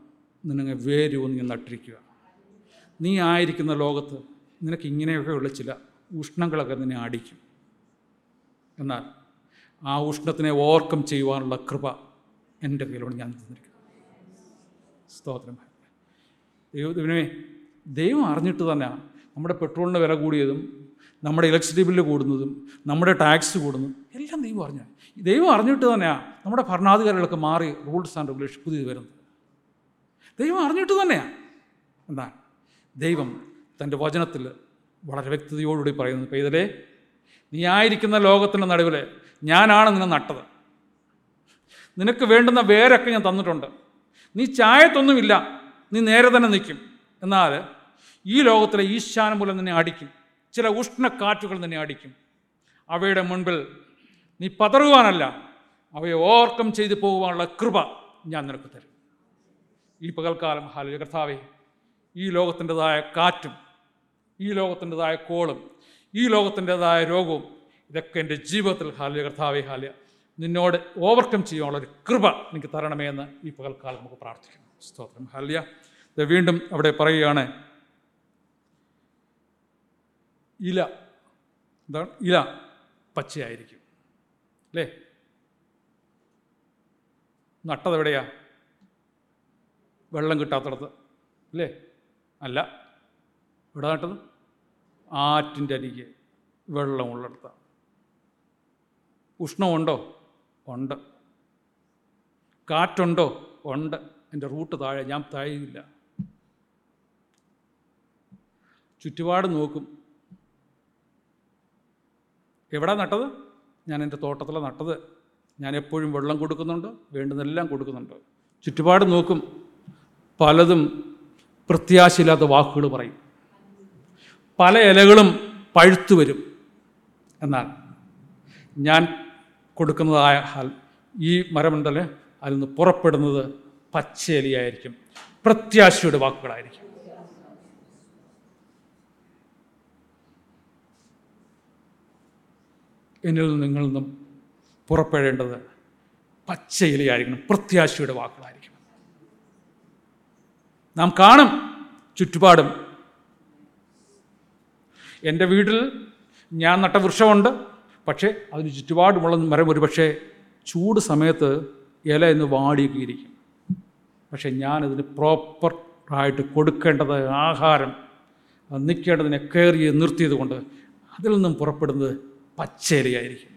നിന്നെ വേരൂന്നി ഞാൻ നട്ടിരിക്കുക. നീ ആയിരിക്കുന്ന ലോകത്ത് നിനക്ക് ഇങ്ങനെയൊക്കെയുള്ള ചില ഉഷ്ണങ്ങളൊക്കെ നിന്നെ അടിക്കും. എന്നാൽ ആ ഉഷ്ണത്തിനെ ഓവർകം ചെയ്യുവാനുള്ള കൃപ എൻ്റെ കയ്യിലൂടെ ഞാൻ തന്നിരിക്കുന്നു. സ്തോത്രം. ദൈവമേ, ദൈവം അറിഞ്ഞിട്ട് തന്നെ നമ്മുടെ പെട്രോളിൻ്റെ വില കൂടിയതും നമ്മുടെ ഇലക്ട്രിസിറ്റി ബില്ല് കൂടുന്നതും നമ്മുടെ ടാക്സ് കൂടുന്നതും എല്ലാം ദൈവം അറിഞ്ഞു. ദൈവം അറിഞ്ഞിട്ട് തന്നെയാണ് നമ്മുടെ ഭരണാധികാരികളൊക്കെ മാറി റൂൾസ് ആൻഡ് റെഗുലേഷൻ പുതിയത് വരുന്നത്. ദൈവം അറിഞ്ഞിട്ട് തന്നെയാണ്. എന്താ ദൈവം തൻ്റെ വചനത്തിൽ വളരെ വ്യക്തതയോടുകൂടി പറയുന്നത്, പൈതലേ നീ ആയിരിക്കുന്ന ലോകത്തിൻ്റെ നടുവിൽ ഞാനാണ് നിന്നെ നട്ടത്, നിനക്ക് വേണ്ടുന്ന വേരൊക്കെ ഞാൻ തന്നിട്ടുണ്ട്, നീ ചായത്തൊന്നുമില്ല, നീ നേരെ തന്നെ നിൽക്കും. എന്നാൽ ഈ ലോകത്തിലെ ഈശാന മൂലം നിന്നെ അടിക്കും, ചില ഉഷ്ണക്കാറ്റുകൾ നിന്നെ അടിക്കും. അവയുടെ മുൻപിൽ നീ പതറുവാനല്ല, അവയെ ഓവർകം ചെയ്തു പോകുവാനുള്ള കൃപ ഞാൻ നിനക്ക് തരും. ഈ പകൽക്കാലം ഹാലേ കർത്താവേ, ഈ ലോകത്തിൻ്റെതായ കാറ്റും ഈ ലോകത്തിൻ്റെതായ കോളും ഈ ലോകത്തിൻ്റെതായ രോഗവും ഇതൊക്കെ എൻ്റെ ജീവിതത്തിൽ ഹാലേ കർത്താവേ ഹാലേ നിന്നോട് ഓവർകം ചെയ്യാനുള്ളൊരു കൃപ എനിക്ക് തരണമേ എന്ന് ഈ പകൽക്കാലം നമുക്ക് പ്രാർത്ഥിക്കുന്നു. സ്തോത്രം. ഹാലേ. ഇത് വീണ്ടും അവിടെ പറയുകയാണ്, ഇല എന്താണ് ഇല പച്ചയായിരിക്കും അല്ലേ? നട്ടതെവിടെയാ? വെള്ളം കിട്ടാത്തടത്ത് അല്ലേ? അല്ല, ഇവിടെ നട്ടത് ആറ്റിൻ്റെ അരികെ വെള്ളമുള്ളിടത്താണ്. ഉഷ്ണമുണ്ടോ? ഉണ്ട്. കാറ്റുണ്ടോ? ഉണ്ട്. എൻ്റെ റൂട്ട് താഴെ, ഞാൻ താഴെയില്ല. ചുറ്റുപാട് നോക്കും, എവിടെ നട്ടത്? ഞാൻ എൻ്റെ തോട്ടത്തിൽ നട്ടത്. ഞാൻ എപ്പോഴും വെള്ളം കൊടുക്കുന്നുണ്ട്, വേണ്ടുന്നതെല്ലാം കൊടുക്കുന്നുണ്ട്. ചുറ്റുപാട് നോക്കും, പലതും പ്രത്യാശയില്ലാത്ത വാക്കുകൾ പറയും, പല ഇലകളും പഴുത്തു വരും. എന്നാൽ ഞാൻ കൊടുക്കുന്നതായ ഈ മരമണ്ടൽ അതിൽ നിന്ന് പുറപ്പെടുന്നത് പച്ചയിലയായിരിക്കും, പ്രത്യാശയുടെ വാക്കുകളായിരിക്കും. എന്നിൽ നിന്നും നിങ്ങളിൽ നിന്നും പുറപ്പെടേണ്ടത് പച്ചയിലയായിരിക്കണം, പ്രത്യാശയുടെ വാക്കുകളായിരിക്കണം. നാം കാണും ചുറ്റുപാടും. എൻ്റെ വീട്ടിൽ ഞാൻ നട്ട വൃക്ഷമുണ്ട്, പക്ഷേ അതിന് ചുറ്റുപാടുമുള്ള മരം ഒരു പക്ഷേ ചൂട് സമയത്ത് ഇല എന്ന് വാടിയിരിക്കും. പക്ഷേ ഞാനതിന് പ്രോപ്പറായിട്ട് കൊടുക്കേണ്ടത് ആഹാരം, അത് നിൽക്കേണ്ടതിനെ കെയർ ചെയ്ത് നിർത്തിയത് കൊണ്ട് അതിൽ നിന്നും പുറപ്പെടുന്നത് പച്ചയിലയായിരിക്കും.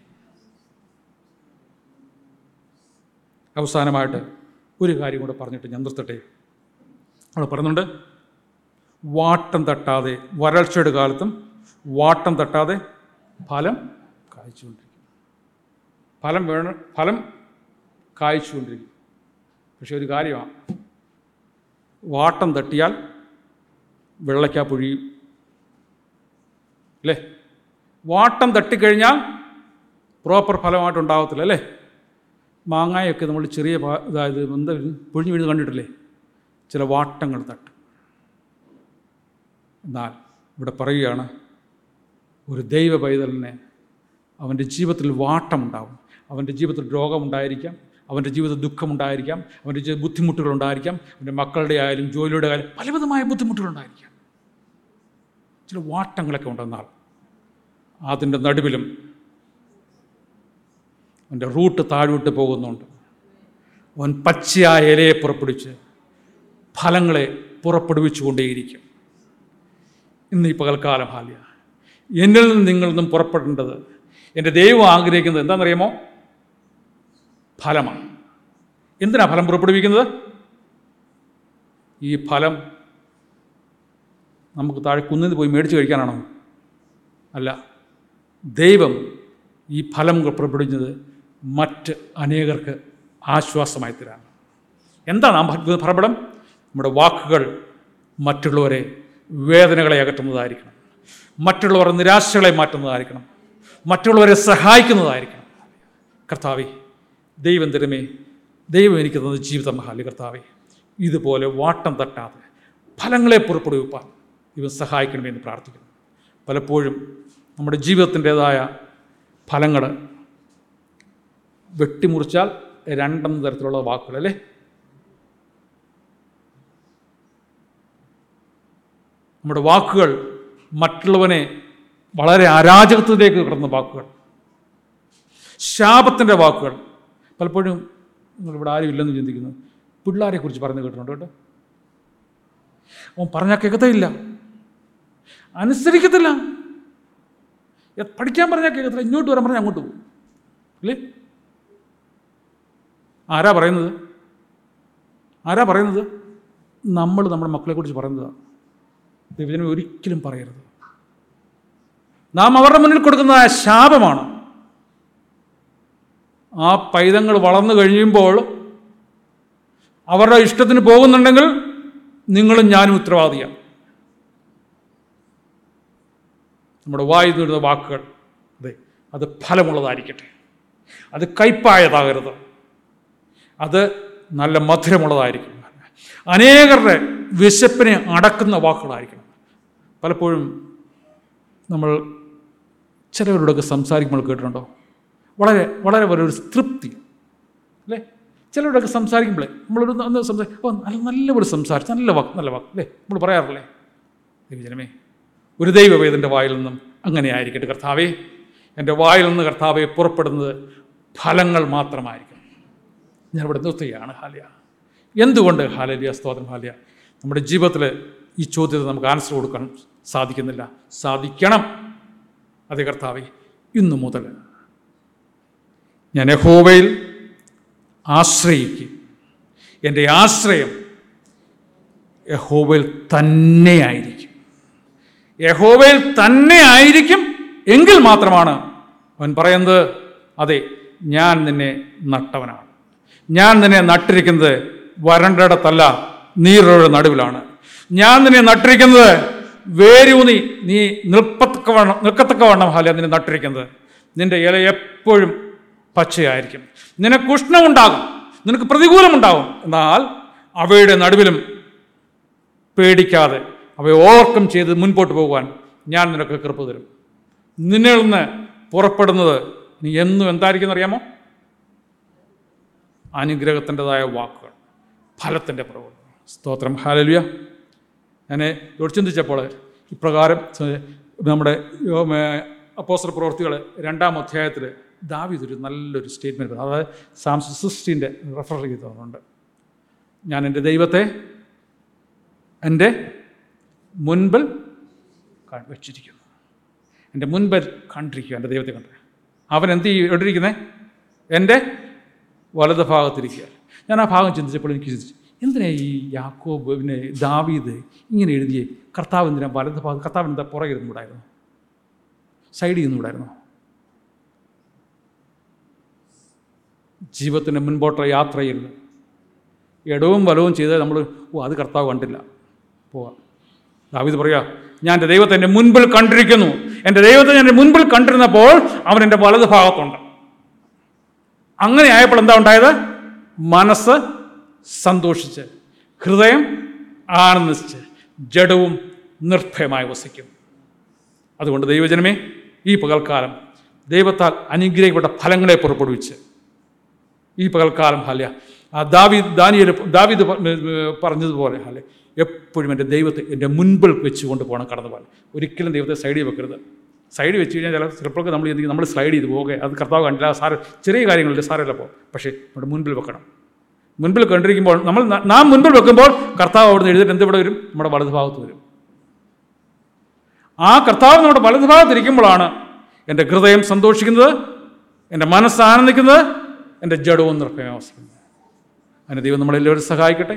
അവസാനമായിട്ട് ഒരു കാര്യം കൂടെ പറഞ്ഞിട്ട് ഞാൻ നിർത്തട്ടെ. അവിടെ പറഞ്ഞുണ്ട്, വാട്ടം തട്ടാതെ വരൾച്ചയുടെ കാലത്തും വാട്ടം തട്ടാതെ ഫലം കായ്ച്ചുകൊണ്ടിരിക്കും, ഫലം വേണം ഫലം കായ്ച്ചുകൊണ്ടിരിക്കും. പക്ഷെ ഒരു കാര്യമാണ്, വാട്ടം തട്ടിയാൽ വെള്ളയ്ക്കാപ്പൊഴിയും അല്ലേ? വാട്ടം തട്ടിക്കഴിഞ്ഞാൽ പ്രോപ്പർ ഫലമായിട്ട് ഉണ്ടാകത്തില്ല അല്ലേ. മാങ്ങായൊക്കെ നമ്മൾ ചെറിയ അതായത് എന്താ പൊഴിഞ്ഞു വീഴുന്നത് കണ്ടിട്ടില്ലേ, ചില വാട്ടങ്ങൾ തട്ട്. എന്നാൽ ഇവിടെ പറയുകയാണ് ഒരു ദൈവ പൈതലിനെ അവൻ്റെ ജീവിതത്തിൽ വാട്ടമുണ്ടാകും. അവൻ്റെ ജീവിതത്തിൽ രോഗമുണ്ടായിരിക്കാം, അവൻ്റെ ജീവിതത്തിൽ ദുഃഖമുണ്ടായിരിക്കാം, അവൻ്റെ ജീവിത ബുദ്ധിമുട്ടുകളുണ്ടായിരിക്കാം, അവൻ്റെ മക്കളുടെ ആയാലും ജോലിയുടെ ആയാലും പലവിധമായ ബുദ്ധിമുട്ടുകളുണ്ടായിരിക്കാം, ചില വാട്ടങ്ങളൊക്കെ ഉണ്ടെന്നാൽ അതിൻ്റെ നടുവിലും അവൻ്റെ റൂട്ട് താഴോട്ട് പോകുന്നുണ്ട്. അവൻ പച്ചയായ ഇലയെ പുറപ്പെടുവിച്ച് ഫലങ്ങളെ പുറപ്പെടുവിച്ചുകൊണ്ടേയിരിക്കും. ഇന്ന് ഈ പകൽക്കാലം ഹാലിയ എന്നിൽ നിന്ന് നിങ്ങളിൽ നിന്നും പുറപ്പെടേണ്ടത് എൻ്റെ ദൈവം ആഗ്രഹിക്കുന്നത് എന്താണെന്നറിയാമോ? ഫലമാണ്. എന്തിനാണ് ഫലം പുറപ്പെടുവിക്കുന്നത്? ഈ ഫലം നമുക്ക് താഴെ കുന്നിൽ പോയി മേടിച്ച് കഴിക്കാനാണോ? അല്ല, ദൈവം ഈ ഫലം പുറപ്പെടുവിക്കുന്നത് മറ്റ് അനേകർക്ക് ആശ്വാസമായി തരാൻ. എന്താണ് ആ ഫലം? നമ്മുടെ വാക്കുകൾ മറ്റുള്ളവരെ വേദനകളെ അകറ്റുന്നതായിരിക്കണം, മറ്റുള്ളവർ നിരാശകളെ മാറ്റുന്നതായിരിക്കണം, മറ്റുള്ളവരെ സഹായിക്കുന്നതായിരിക്കണം. കർത്താവേ, ദൈവം തരുമേ, ദൈവം എനിക്ക് തന്ന ജീവിത മഹാലി കർത്താവേ, ഇതുപോലെ വാട്ടം തട്ടാതെ ഫലങ്ങളെ പുറപ്പെടുവിപ്പാൻ ഇവൻ സഹായിക്കണമേ എന്ന് പ്രാർത്ഥിക്കുന്നു. പലപ്പോഴും നമ്മുടെ ജീവിതത്തിൻ്റേതായ ഫലങ്ങൾ വെട്ടിമുറിച്ചാൽ രണ്ടെന്ന തരത്തിലുള്ള വാക്കുകൾ അല്ലേ. നമ്മുടെ വാക്കുകൾ മറ്റുള്ളവനെ വളരെ അരാജകത്വത്തിലേക്ക് കിടന്ന വാക്കുകൾ, ശാപത്തിൻ്റെ വാക്കുകൾ. പലപ്പോഴും നിങ്ങളിവിടെ ആരും ഇല്ലെന്ന് ചിന്തിക്കുന്നു, പിള്ളേരെ കുറിച്ച് പറഞ്ഞു കേട്ടിട്ടുണ്ട് കേട്ടോ. അവൻ പറഞ്ഞാൽ കേൾക്കത്തേയില്ല, അനുസരിക്കത്തില്ല, പഠിക്കാൻ പറഞ്ഞാൽ കേൾക്കത്തില്ല, ഇങ്ങോട്ട് വരാൻ പറഞ്ഞാൽ അങ്ങോട്ട് പോകും അല്ലേ. ആരാ പറയുന്നത്? ആരാ പറയുന്നത്? നമ്മൾ നമ്മുടെ മക്കളെക്കുറിച്ച് പറയുന്നതാണ്. ദൈവജനം ഒരിക്കലും പറയരുത്. നാം അവരുടെ മുന്നിൽ കൊടുക്കുന്ന ശാപമാണ്. ആ പൈതങ്ങൾ വളർന്നു കഴിയുമ്പോൾ അവരുടെ ഇഷ്ടത്തിന് പോകുന്നുണ്ടെങ്കിൽ നിങ്ങളും ഞാനും ഉത്തരവാദിയാണ്. നമ്മുടെ വായിൽ നിന്നിടുന്ന വാക്കുകൾ അതെ അത് ഫലമുള്ളതായിരിക്കട്ടെ, അത് കയ്പായതാകരുത്, അത് നല്ല മധുരമുള്ളതായിരിക്കണം, അനേകരുടെ വിശപ്പിനെ അടക്കുന്ന വാക്കുകളായിരിക്കണം. പലപ്പോഴും നമ്മൾ ചിലവരോടൊക്കെ സംസാരിക്കുമ്പോൾ കേട്ടിട്ടുണ്ടോ, വളരെ വളരെ വലിയൊരു തൃപ്തി അല്ലേ. ചിലവരോടൊക്കെ സംസാരിക്കുമ്പോഴേ നമ്മളൊരു സംസാരിക്കും, ഓ നല്ല നല്ലപോലെ സംസാരിച്ച് നല്ല വാക്ക് നല്ല വാക്ക് അല്ലേ നമ്മൾ പറയാറില്ലേ. ദൈവജനമേ, ഒരു ദൈവവേദൻ്റെ വായിൽ നിന്നും അങ്ങനെ ആയിരിക്കട്ടെ കർത്താവേ. എൻ്റെ വായിൽ നിന്ന് കർത്താവെ പുറപ്പെടുന്നത് ഫലങ്ങൾ മാത്രമായിരിക്കും. ഞാനിവിടെ നിർത്തുകയാണ് ഹാലിയ. എന്തുകൊണ്ട് ഹാലലിയ സ്തോത്രം ഹാലിയ നമ്മുടെ ജീവിതത്തിൽ ഈ ചോദ്യത്തിന് നമുക്ക് ആൻസർ കൊടുക്കാൻ സാധിക്കുന്നില്ല? സാധിക്കണം. അതേ കർത്താവെ, ഇന്നു മുതൽ ഞാൻ യഹോവയിൽ ആശ്രയിക്കും, എൻ്റെ ആശ്രയം യഹോവയിൽ തന്നെയായിരിക്കും, യഹോവയിൽ തന്നെ ആയിരിക്കും. എങ്കിൽ മാത്രമാണ് അവൻ പറയുന്നത്, അതെ ഞാൻ നിന്നെ നട്ടവനാണ്, ഞാൻ നിന്നെ നട്ടിരിക്കുന്നത് വരണ്ടിടത്തല്ല നീരുടെ നടുവിലാണ്, ഞാൻ നിന്നെ നട്ടിരിക്കുന്നത് വേരൂന്നി നീ നിൽപ്പത്തക്കവണ്ണം നിൽക്കത്തക്കവണ്ണം ഹാലിയ നിന്നെ നട്ടിരിക്കുന്നത്. നിന്റെ ഇല എപ്പോഴും പച്ചയായിരിക്കും, നിനക്ക് ഉഷ്ണമുണ്ടാകും, നിനക്ക് പ്രതികൂലമുണ്ടാകും, എന്നാൽ അവയുടെ നടുവിലും പേടിക്കാതെ അവയെ ഓവർകം ചെയ്ത് മുൻപോട്ട് പോകുവാൻ ഞാൻ നിനക്ക് കൃപ തരും. നിന്നിൽ നിന്ന് പുറപ്പെടുന്നത് നീ എന്നും എന്തായിരിക്കും അറിയാമോ? അനുഗ്രഹത്തിൻ്റെതായ വാക്കുകൾ, ഫലത്തിൻ്റെ പ്രവർത്തനം. സ്തോത്രം ഹല്ലേലൂയ. ഞാൻ ഇവിടെ ചിന്തിച്ചപ്പോൾ ഇപ്രകാരം നമ്മുടെ അപ്പോസ്തല പ്രവൃത്തികൾ രണ്ടാം അധ്യായത്തിൽ ദാവീദ് ഒരു നല്ലൊരു സ്റ്റേറ്റ്മെൻറ്റ്, അതായത് സാംസ് സിക്സ്റ്റീൻ്റെ റെഫർ ചെയ്തതുകൊണ്ട്, ഞാൻ എൻ്റെ ദൈവത്തെ എൻ്റെ മുൻപിൽ വെച്ചിരിക്കുന്നു, എൻ്റെ മുൻപിൽ കണ്ടിരിക്കുക, എൻ്റെ ദൈവത്തെ കണ്ട് അവൻ എന്ത് ചെയ്യും, എവിടെയിരിക്കുന്നത്, എൻ്റെ വലത് ഭാഗത്തിരിക്കുക. ഞാൻ ആ ഭാഗം ചിന്തിച്ചപ്പോൾ എനിക്ക് ചിന്തിച്ചു, എന്തിനാ ഈ യാക്കോബ് പിന്നെ ദാവീദ് ഇങ്ങനെ എഴുതിയേ? കർത്താവ് എന്തിനാ വലത് ഭാഗം? കർത്താവ് എന്താ പുറകിരുന്നു കൂടായിരുന്നു, സൈഡിൽ നിന്നും കൂടായിരുന്നു? ജീവിതത്തിൻ്റെ മുൻപോട്ടുള്ള യാത്രയിൽ ഇടവും വലവും ചെയ്താൽ നമ്മൾ ഓ അത് കർത്താവ് കണ്ടില്ല പോകാം. ദാവീദ് പറയുക, ഞാൻ എൻ്റെ ദൈവത്തെ എൻ്റെ മുൻപിൽ കണ്ടിരിക്കുന്നു, എൻ്റെ ദൈവത്തെ ഞാൻ എൻ്റെ മുൻപിൽ കണ്ടിരുന്നപ്പോൾ അവൻ എൻ്റെ വലത് ഭാഗത്തുണ്ട്. അങ്ങനെ ആയപ്പോൾ എന്താ ഉണ്ടായത്? മനസ്സ് സന്തോഷിച്ച്, ഹൃദയം ആനന്ദിച്ച്, ജഡവും നിർഭയമായി വസിക്കും. അതുകൊണ്ട് ദൈവജനമേ, ഈ പകൽക്കാലം ദൈവത്താൽ അനുഗ്രഹിക്കപ്പെട്ട ഫലങ്ങളെ പുറപ്പെടുവിച്ച് ഈ പകൽക്കാലം ഹല്ലേലൂയ ആ ദാവീദ് ദാനിയേൽ ദാവീദ് പറഞ്ഞതുപോലെ ഹല്ലേലൂയ എപ്പോഴും എൻ്റെ ദൈവത്തെ എൻ്റെ മുൻപിൽ വെച്ചുകൊണ്ട് പോകണം കടന്നു പോകാൻ. ഒരിക്കലും ദൈവത്തെ സൈഡിൽ വെക്കരുത്. സൈഡ് വെച്ച് കഴിഞ്ഞാൽ ചില ചിലപ്പോഴൊക്കെ നമ്മൾ എന്തെങ്കിലും നമ്മൾ സ്ലൈഡ് ചെയ്ത് പോകുക, അത് കർത്താവ് കണ്ടില്ല, സാറ് ചെറിയ കാര്യങ്ങളില്ല, സാരമില്ല പോകും. പക്ഷേ നമ്മുടെ മുൻപിൽ വെക്കണം. മുൻപിൽ കണ്ടിരിക്കുമ്പോൾ നമ്മൾ നാം മുൻപിൽ വെക്കുമ്പോൾ കർത്താവ് അവിടെ നിന്ന് എഴുതിയിട്ട് എന്തിവിടെ വരും? നമ്മുടെ വലതുഭാഗത്ത് വരും. ആ കർത്താവ് നമ്മുടെ വലതുഭാഗത്തിരിക്കുമ്പോഴാണ് എൻ്റെ ഹൃദയം സന്തോഷിക്കുന്നത്, എൻ്റെ മനസ്സ് ആനന്ദിക്കുന്നത്, എൻ്റെ ജഡവും നിർഭയമാവുന്നത്. അതിന് ദൈവം നമ്മളെല്ലാവരും സഹായിക്കട്ടെ.